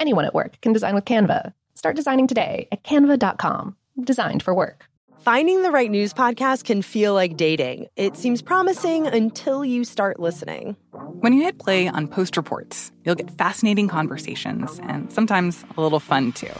Anyone at work can design with Canva. Start designing today at canva.com. Designed for work. Finding the right news podcast can feel like dating. It seems promising until you start listening. When you hit play on Post Reports, you'll get fascinating conversations and sometimes a little fun, too.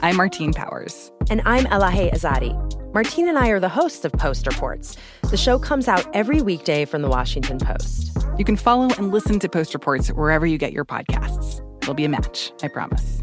I'm Martine Powers. And I'm Elahe Azadi. Martine and I are the hosts of Post Reports. The show comes out every weekday from The Washington Post. You can follow and listen to Post Reports wherever you get your podcasts. It'll be a match, I promise.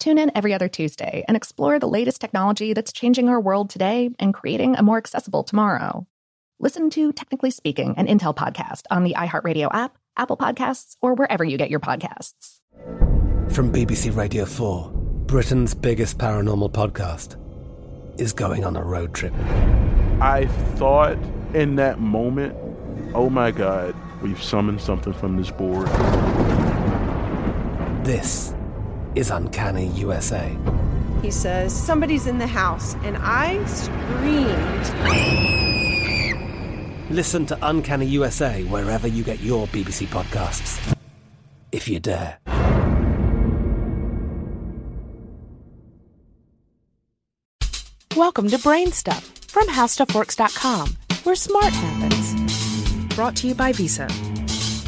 Tune in every other Tuesday and explore the latest technology that's changing our world today and creating a more accessible tomorrow. Listen to Technically Speaking, an Intel podcast on the iHeartRadio app, Apple Podcasts, or wherever you get your podcasts. From BBC Radio 4, Britain's biggest paranormal podcast is going on a road trip. I thought in that moment, oh my God, we've summoned something from this board. This is Uncanny USA. He says, somebody's in the house, and I screamed. Listen to Uncanny USA wherever you get your BBC podcasts, if you dare. Welcome to Brainstuff from HowStuffWorks.com, where smart happens. Brought to you by Visa.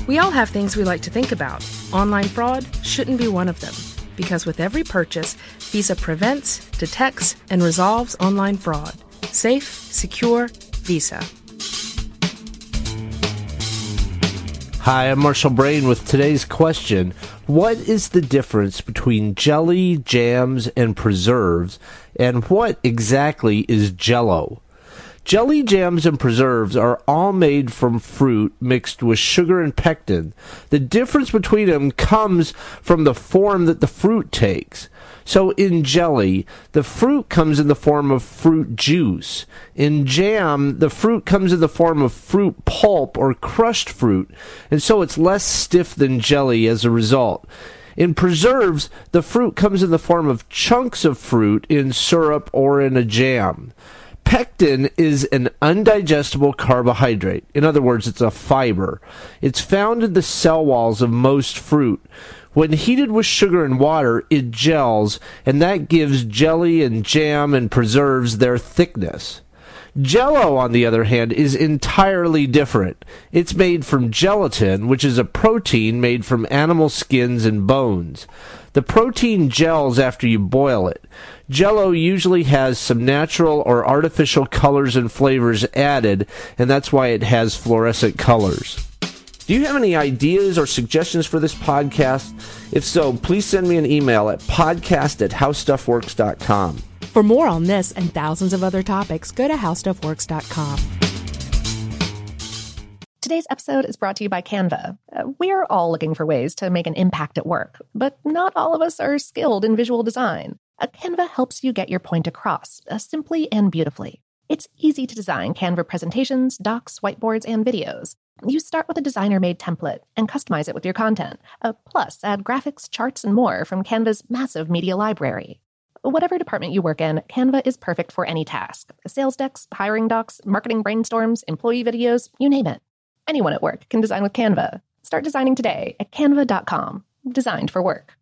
We all have things we like to think about. Online fraud shouldn't be one of them. Because with every purchase, Visa prevents, detects, and resolves online fraud. Safe, secure, Visa. Hi, I'm Marshall Brain with today's question. What is the difference between jelly, jams, and preserves, and what exactly is Jell-O? Jelly, jams, and preserves are all made from fruit mixed with sugar and pectin. The difference between them comes from the form that the fruit takes. So in jelly, the fruit comes in the form of fruit juice. In jam, the fruit comes in the form of fruit pulp or crushed fruit, and so it's less stiff than jelly as a result. In preserves, the fruit comes in the form of chunks of fruit in syrup or in a jam. Pectin is an undigestible carbohydrate. In other words, it's a fiber. It's found in the cell walls of most fruit. When heated with sugar and water, it gels, and that gives jelly and jam and preserves their thickness. Jell-O, on the other hand, is entirely different. It's made from gelatin, which is a protein made from animal skins and bones. The protein gels after you boil it. Jell-O usually has some natural or artificial colors and flavors added, and that's why it has fluorescent colors. Do you have any ideas or suggestions for this podcast? If so, please send me an email at podcast@howstuffworks.com. For more on this and thousands of other topics, go to howstuffworks.com. Today's episode is brought to you by Canva. We're all looking for ways to make an impact at work, but not all of us are skilled in visual design. Canva helps you get your point across, simply and beautifully. It's easy to design Canva presentations, docs, whiteboards, and videos. You start with a designer-made template and customize it with your content. Plus, add graphics, charts, and more from Canva's massive media library. Whatever department you work in, Canva is perfect for any task. Sales decks, hiring docs, marketing brainstorms, employee videos, you name it. Anyone at work can design with Canva. Start designing today at canva.com. Designed for work.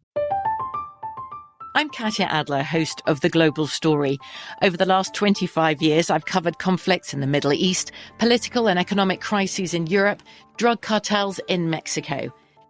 I'm Katia Adler, host of The Global Story. Over the last 25 years, I've covered conflicts in the Middle East, political and economic crises in Europe, drug cartels in Mexico.